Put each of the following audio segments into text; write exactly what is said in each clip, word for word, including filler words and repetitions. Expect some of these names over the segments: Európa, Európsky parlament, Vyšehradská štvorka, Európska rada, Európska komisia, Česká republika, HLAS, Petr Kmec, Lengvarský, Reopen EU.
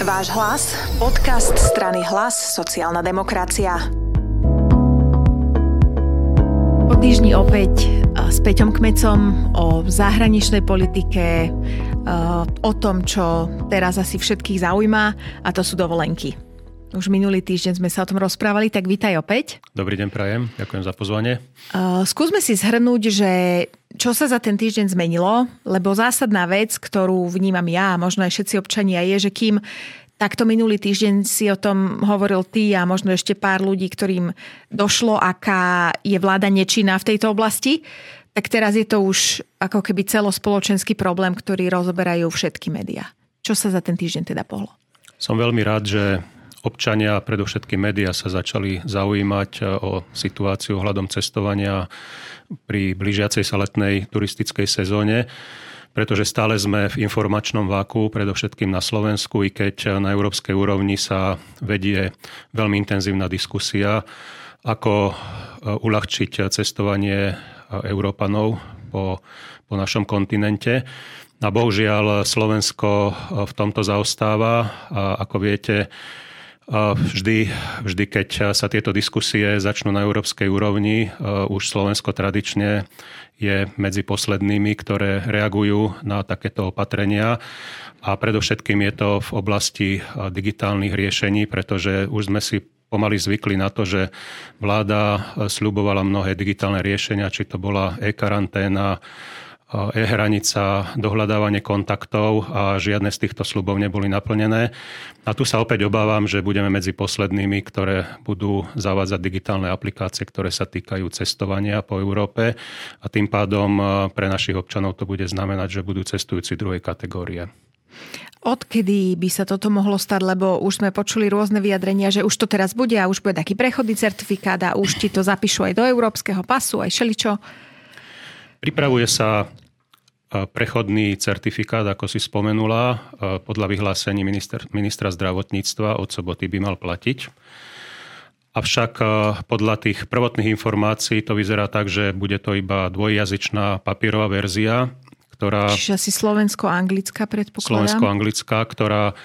Váš hlas, podcast strany hlas, sociálna demokracia. Po týždni opäť s Peťom Kmecom o zahraničnej politike, o tom, čo teraz asi všetkých zaujíma, a to sú dovolenky. Už minulý týždeň sme sa o tom rozprávali, tak vítaj opäť. Dobrý deň prajem, ďakujem za pozvanie. Uh, skúsme si zhrnúť, že čo sa za ten týždeň zmenilo, lebo zásadná vec, ktorú vnímam ja a možno aj všetci občania, je, že kým takto minulý týždeň si o tom hovoril ty a možno ešte pár ľudí, ktorým došlo, aká je vláda nečinná v tejto oblasti, tak teraz je to už ako keby celospoločenský problém, ktorý rozoberajú všetky médiá. Čo sa za ten týždeň teda pohlo? Som veľmi rád, že občania a predovšetkým médiá sa začali zaujímať o situáciu ohľadom cestovania pri blížiacej sa letnej turistickej sezóne, pretože stále sme v informačnom váku, predovšetkým na Slovensku, i keď na európskej úrovni sa vedie veľmi intenzívna diskusia, ako uľahčiť cestovanie Európanov po, po našom kontinente. A bohužiaľ Slovensko v tomto zaostáva a ako viete, Vždy, vždy, keď sa tieto diskusie začnú na európskej úrovni, už Slovensko tradične je medzi poslednými, ktoré reagujú na takéto opatrenia. A predovšetkým je to v oblasti digitálnych riešení, pretože už sme si pomaly zvykli na to, že vláda sľubovala mnohé digitálne riešenia, či to bola e-karanténa, e-hranica, dohľadávanie kontaktov, a žiadne z týchto sľubov neboli naplnené. A tu sa opäť obávam, že budeme medzi poslednými, ktoré budú zavádzať digitálne aplikácie, ktoré sa týkajú cestovania po Európe, a tým pádom pre našich občanov to bude znamenať, že budú cestujúci druhej kategórie. Odkedy by sa toto mohlo stať, lebo už sme počuli rôzne vyjadrenia, že už to teraz bude a už bude taký prechodný certifikát a už ti to zapíšu aj do európskeho pasu, aj šeličo. Pripravuje sa prechodný certifikát, ako si spomenula. Podľa vyhlásení minister, ministra zdravotníctva od soboty by mal platiť. Avšak podľa tých prvotných informácií to vyzerá tak, že bude to iba dvojjazyčná papierová verzia, ktorá... Čiže asi slovensko-anglická, predpokladám. Slovensko-anglická, ktorá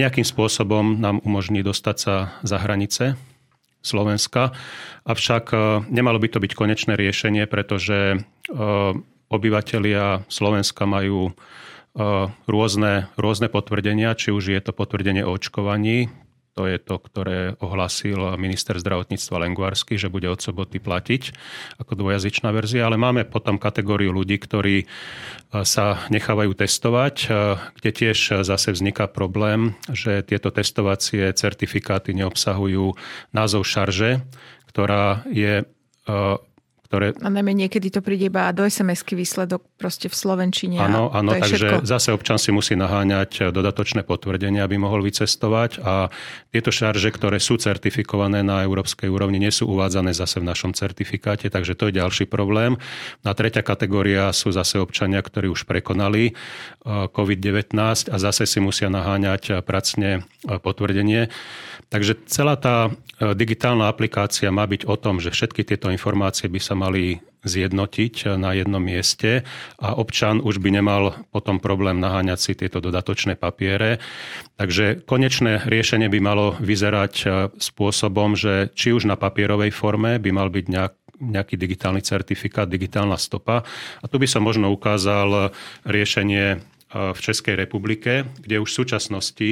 nejakým spôsobom nám umožní dostať sa za hranice Slovenska. Avšak nemalo by to byť konečné riešenie, pretože obyvatelia Slovenska majú rôzne, rôzne potvrdenia, či už je to potvrdenie o očkovaní, to je to, ktoré ohlásil minister zdravotníctva Lengvarský, že bude od soboty platiť ako dvojazyčná verzia, ale máme potom kategóriu ľudí, ktorí sa nechávajú testovať, kde tiež zase vzniká problém, že tieto testovacie certifikáty neobsahujú názov šarže, ktorá je... Ktoré... A najmä niekedy to príde iba do es em esky výsledok proste v slovenčine. Áno, áno, takže všetko. Zase občan si musí naháňať dodatočné potvrdenia, aby mohol vycestovať, a tieto šarže, ktoré sú certifikované na európskej úrovni, nie sú uvádzané zase v našom certifikáte, takže to je ďalší problém. A tretia kategória sú zase občania, ktorí už prekonali covid devätnásť a zase si musia naháňať pracne potvrdenie. Takže celá tá digitálna aplikácia má byť o tom, že všetky tieto informácie by sa mali zjednotiť na jednom mieste a občan už by nemal potom problém naháňať si tieto dodatočné papiere. Takže konečné riešenie by malo vyzerať spôsobom, že či už na papierovej forme by mal byť nejak, nejaký digitálny certifikát, digitálna stopa. A tu by som možno ukázal riešenie v Českej republike, kde už v súčasnosti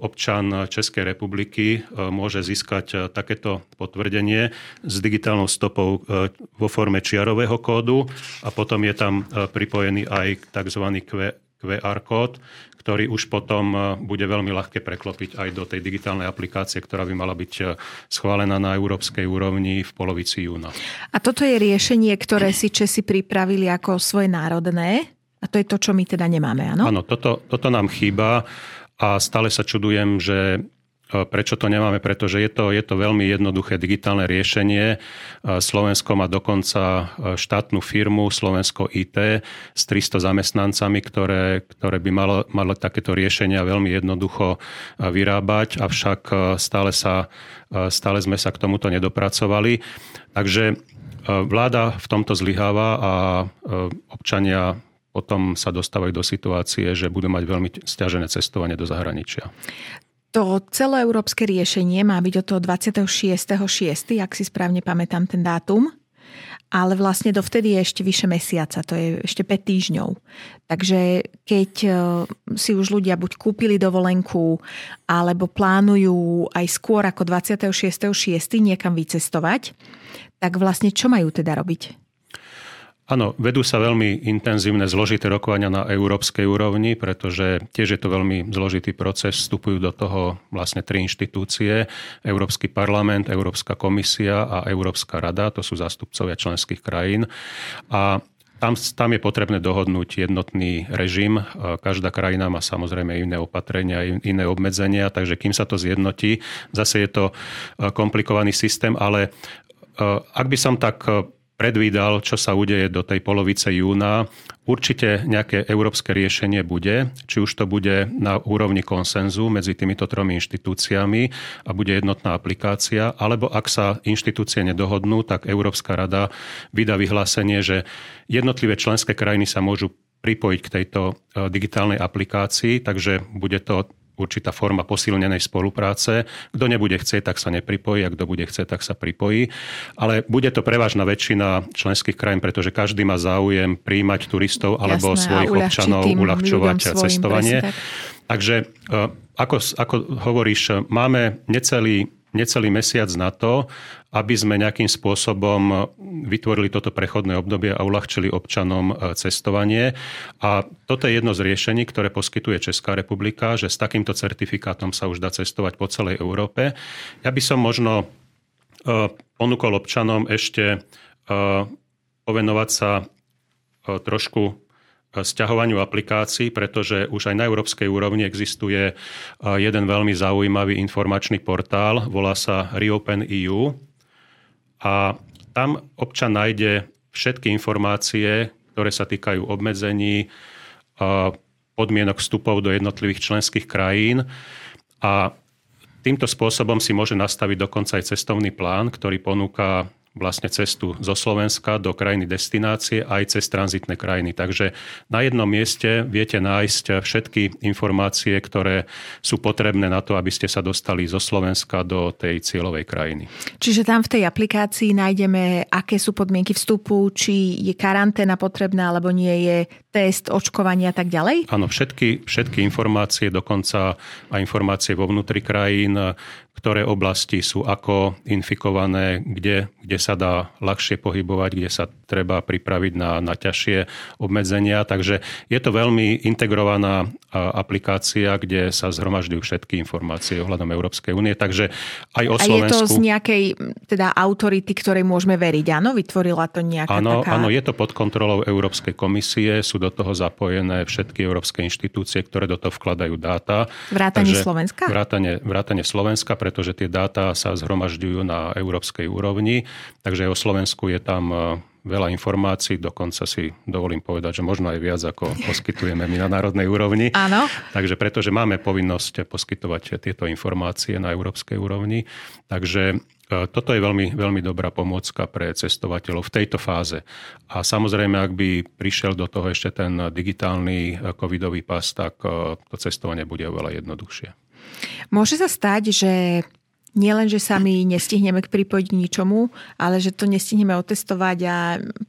občan Českej republiky môže získať takéto potvrdenie s digitálnou stopou vo forme čiarového kódu, a potom je tam pripojený aj tzv. kjú ár kód, ktorý už potom bude veľmi ľahké preklopiť aj do tej digitálnej aplikácie, ktorá by mala byť schválená na európskej úrovni v polovici júna. A toto je riešenie, ktoré si Česi pripravili ako svoje národné? A to je to, čo my teda nemáme, áno? Áno, toto, toto nám chýba a stále sa čudujem, že prečo to nemáme, pretože je to, je to veľmi jednoduché digitálne riešenie. Slovensko má dokonca štátnu firmu Slovensko í té s tristo zamestnancami, ktoré, ktoré by malo, malo takéto riešenia veľmi jednoducho vyrábať, avšak stále, sa, stále sme sa k tomuto nedopracovali. Takže vláda v tomto zlyháva a občania potom sa dostávajú do situácie, že budú mať veľmi stiažené cestovanie do zahraničia. To celoeurópske riešenie má byť od toho dvadsiateho šiesteho šiesteho, ak si správne pamätám ten dátum, ale vlastne dovtedy je ešte vyše mesiaca, to je ešte päť týždňov. Takže keď si už ľudia buď kúpili dovolenku, alebo plánujú aj skôr ako dvadsiateho šiesteho šiesteho niekam vycestovať, tak vlastne čo majú teda robiť? Áno, vedú sa veľmi intenzívne zložité rokovania na európskej úrovni, pretože tiež je to veľmi zložitý proces. Vstupujú do toho vlastne tri inštitúcie. Európsky parlament, Európska komisia a Európska rada. To sú zástupcovia členských krajín. A Tam, tam je potrebné dohodnúť jednotný režim. Každá krajina má samozrejme iné opatrenia, iné obmedzenia, takže kým sa to zjednotí, zase je to komplikovaný systém, ale ak by som tak predvídal, čo sa udeje do tej polovice júna, určite nejaké európske riešenie bude, či už to bude na úrovni konsenzu medzi týmito tromi inštitúciami a bude jednotná aplikácia, alebo ak sa inštitúcie nedohodnú, tak Európska rada vydá vyhlásenie, že jednotlivé členské krajiny sa môžu pripojiť k tejto digitálnej aplikácii, takže bude to určitá forma posilnenej spolupráce. Kto nebude chcieť, tak sa nepripojí, a kto bude chcieť, tak sa pripojí. Ale bude to prevažná väčšina členských krajín, pretože každý má záujem prijímať turistov alebo Jasné, svojich občanov, uľahčovať cestovanie. Presne, tak. Takže ako, ako hovoríš, máme necelý, necelý mesiac na to, aby sme nejakým spôsobom vytvorili toto prechodné obdobie a uľahčili občanom cestovanie. A toto je jedno z riešení, ktoré poskytuje Česká republika, že s takýmto certifikátom sa už dá cestovať po celej Európe. Ja by som možno ponúkol občanom ešte povenovať sa trošku sťahovaniu aplikácií, pretože už aj na európskej úrovni existuje jeden veľmi zaujímavý informačný portál, volá sa Reopen é ú a tam občan nájde všetky informácie, ktoré sa týkajú obmedzení, podmienok vstupov do jednotlivých členských krajín a týmto spôsobom si môže nastaviť dokonca aj cestovný plán, ktorý ponúka vlastne cestu zo Slovenska do krajiny destinácie aj cez tranzitné krajiny. Takže na jednom mieste viete nájsť všetky informácie, ktoré sú potrebné na to, aby ste sa dostali zo Slovenska do tej cieľovej krajiny. Čiže tam v tej aplikácii nájdeme, aké sú podmienky vstupu, či je karanténa potrebná, alebo nie je test, očkovanie a tak ďalej? Áno, všetky, všetky informácie, dokonca aj informácie vo vnútri krajín, ktoré oblasti sú ako infikované, kde, kde sa dá ľahšie pohybovať, kde sa treba pripraviť na, na ťažšie obmedzenia. Takže je to veľmi integrovaná aplikácia, kde sa zhromažďujú všetky informácie ohľadom Európskej únie. Takže aj o Slovensku. A je to z nejakej teda autority, ktorej môžeme veriť? Áno, vytvorila to nejaká áno, taká... Áno, je to pod kontrolou Európskej komisie, sú do toho zapojené všetky európske inštitúcie, ktoré do toho vkladajú dáta. Vrátane Slovenska? Vrátane, vrátane Slovenska, pretože tie dáta sa zhromažďujú na európskej úrovni. Takže o Slovensku je tam veľa informácií, dokonca si dovolím povedať, že možno aj viac, ako poskytujeme my na národnej úrovni. Áno. Takže pretože máme povinnosť poskytovať tieto informácie na európskej úrovni. Takže toto je veľmi, veľmi dobrá pomôcka pre cestovateľov v tejto fáze. A samozrejme, ak by prišiel do toho ešte ten digitálny covidový pas, tak to cestovanie bude oveľa jednoduchšie. Môže sa stať, že nielen, že sa my nestihneme k pripojiť k ničomu, ale že to nestihneme otestovať a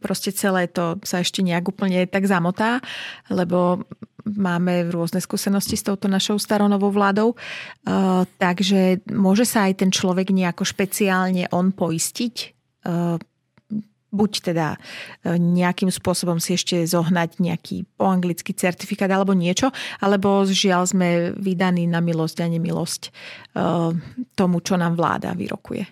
proste celé to sa ešte nejak úplne tak zamotá, lebo máme rôzne skúsenosti s touto našou staronovou vládou. Uh, takže môže sa aj ten človek nejako špeciálne on poistiť? Uh, buď teda nejakým spôsobom si ešte zohnať nejaký poanglický certifikát alebo niečo, alebo žiaľ sme vydaní na milosť a nemilosť tomu, čo nám vláda vyrokuje.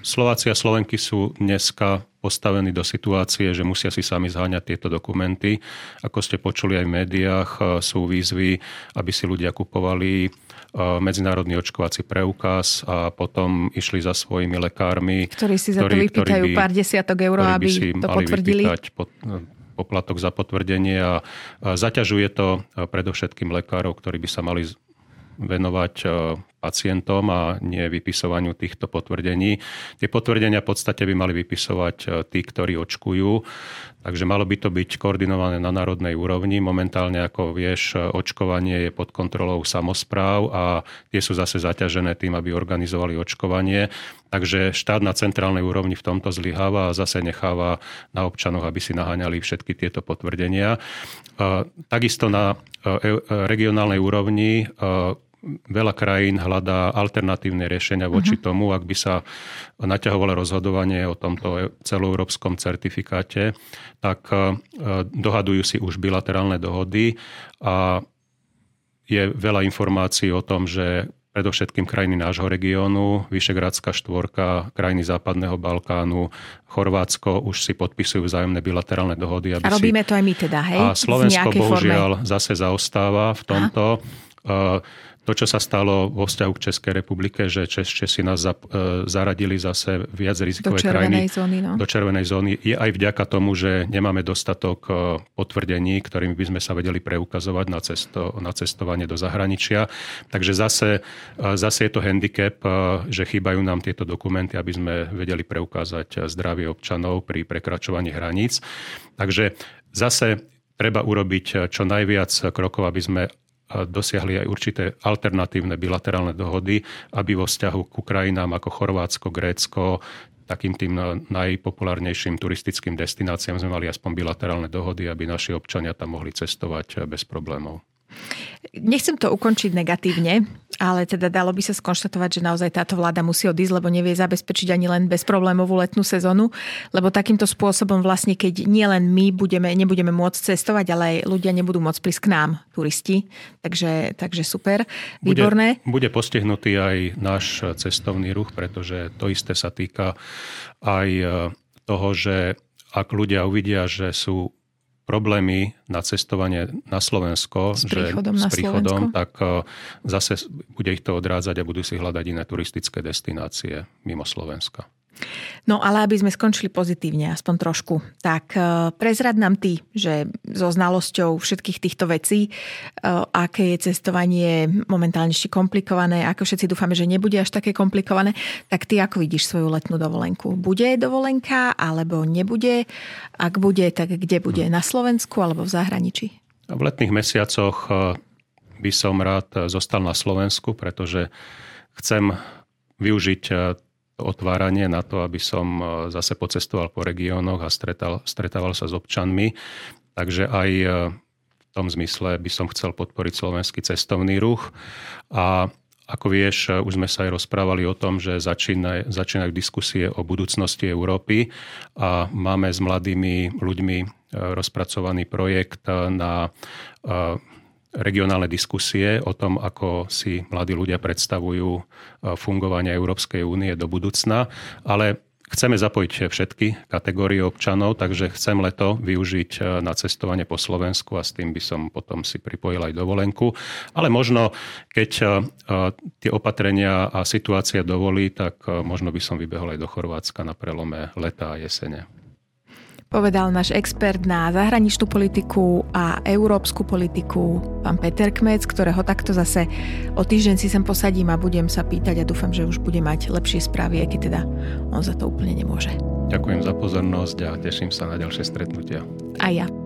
Slováci a Slovenky sú dneska postavení do situácie, že musia si sami zháňať tieto dokumenty. Ako ste počuli aj v médiách, sú výzvy, aby si ľudia kupovali medzinárodný očkovací preukaz a potom išli za svojimi lekármi, ktorí si za to vypýtajú by, pár desiatok eur, aby si to potvrdili. Pod, poplatok za potvrdenie a zaťažuje to predovšetkým lekárov, ktorí by sa mali venovať pacientom a nie vypisovaniu týchto potvrdení. Tie potvrdenia v podstate by mali vypisovať tí, ktorí očkujú. Takže malo by to byť koordinované na národnej úrovni. Momentálne, ako vieš, očkovanie je pod kontrolou samospráv a tie sú zase zaťažené tým, aby organizovali očkovanie. Takže štát na centrálnej úrovni v tomto zlyháva a zase necháva na občanoch, aby si naháňali všetky tieto potvrdenia. Takisto na regionálnej úrovni veľa krajín hľadá alternatívne riešenia voči uh-huh. tomu, ak by sa naťahovalo rozhodovanie o tomto celoeurópskom certifikáte, tak dohadujú si už bilaterálne dohody a je veľa informácií o tom, že predovšetkým krajiny nášho regiónu, Vyšehradská štvorka, krajiny Západného Balkánu, Chorvátsko už si podpisujú vzájomné bilaterálne dohody. Aby a robíme si... to aj my teda, hej? A Slovensko bohužiaľ forme. zase zaostáva v tomto. Aha. To, čo sa stalo vo vzťahu k Českej republike, že Česi nás zaradili zase viac rizikové krajiny do červenej zóny, je aj vďaka tomu, že nemáme dostatok potvrdení, ktorými by sme sa vedeli preukazovať na, cesto, na cestovanie do zahraničia. Takže zase, zase je to handicap, že chýbajú nám tieto dokumenty, aby sme vedeli preukázať zdravie občanov pri prekračovaní hraníc. Takže zase treba urobiť čo najviac krokov, aby sme dosiahli aj určité alternatívne bilaterálne dohody, aby vo vzťahu k krajinám ako Chorvátsko, Grécko, takým tým najpopulárnejším turistickým destináciám sme mali aspoň bilaterálne dohody, aby naši občania tam mohli cestovať bez problémov. Nechcem to ukončiť negatívne, ale teda dalo by sa skonštatovať, že naozaj táto vláda musí odísť, lebo nevie zabezpečiť ani len bezproblémovú letnú sezónu, lebo takýmto spôsobom vlastne, keď nie len my budeme, nebudeme môcť cestovať, ale aj ľudia nebudú môcť prísť k nám, turisti. Takže, takže super, výborné. Bude, bude postihnutý aj náš cestovný ruch, pretože to isté sa týka aj toho, že ak ľudia uvidia, že sú problémy na cestovanie na Slovensko, s príchodom, že, na s príchodom Slovensko? Tak zase bude ich to odrádzať a budú si hľadať iné turistické destinácie mimo Slovenska. No ale aby sme skončili pozitívne, aspoň trošku, tak prezrad nám ty, že so znalosťou všetkých týchto vecí, aké je cestovanie momentálne ešte komplikované, ako všetci dúfame, že nebude až také komplikované, tak ty ako vidíš svoju letnú dovolenku? Bude dovolenka alebo nebude? Ak bude, tak kde bude? Na Slovensku alebo v zahraničí? V letných mesiacoch by som rád zostal na Slovensku, pretože chcem využiť otváranie na to, aby som zase pocestoval po regiónoch a stretal, stretával sa s občanmi. Takže aj v tom zmysle by som chcel podporiť slovenský cestovný ruch. A ako vieš, už sme sa aj rozprávali o tom, že začína, začínajú diskusie o budúcnosti Európy a máme s mladými ľuďmi rozpracovaný projekt na regionálne diskusie o tom, ako si mladí ľudia predstavujú fungovanie Európskej únie do budúcna, ale chceme zapojiť všetky kategórie občanov, takže chcem leto využiť na cestovanie po Slovensku a s tým by som potom si pripojil aj dovolenku. Ale možno, keď tie opatrenia a situácia dovolí, tak možno by som vybehol aj do Chorvátska na prelome leta a jesene. Povedal náš expert na zahraničnú politiku a európsku politiku, pán Peter Kmec, ktorého takto zase o týždeň si sem posadím a budem sa pýtať a dúfam, že už bude mať lepšie správy, aj keď teda on za to úplne nemôže. Ďakujem za pozornosť a teším sa na ďalšie stretnutia. A ja.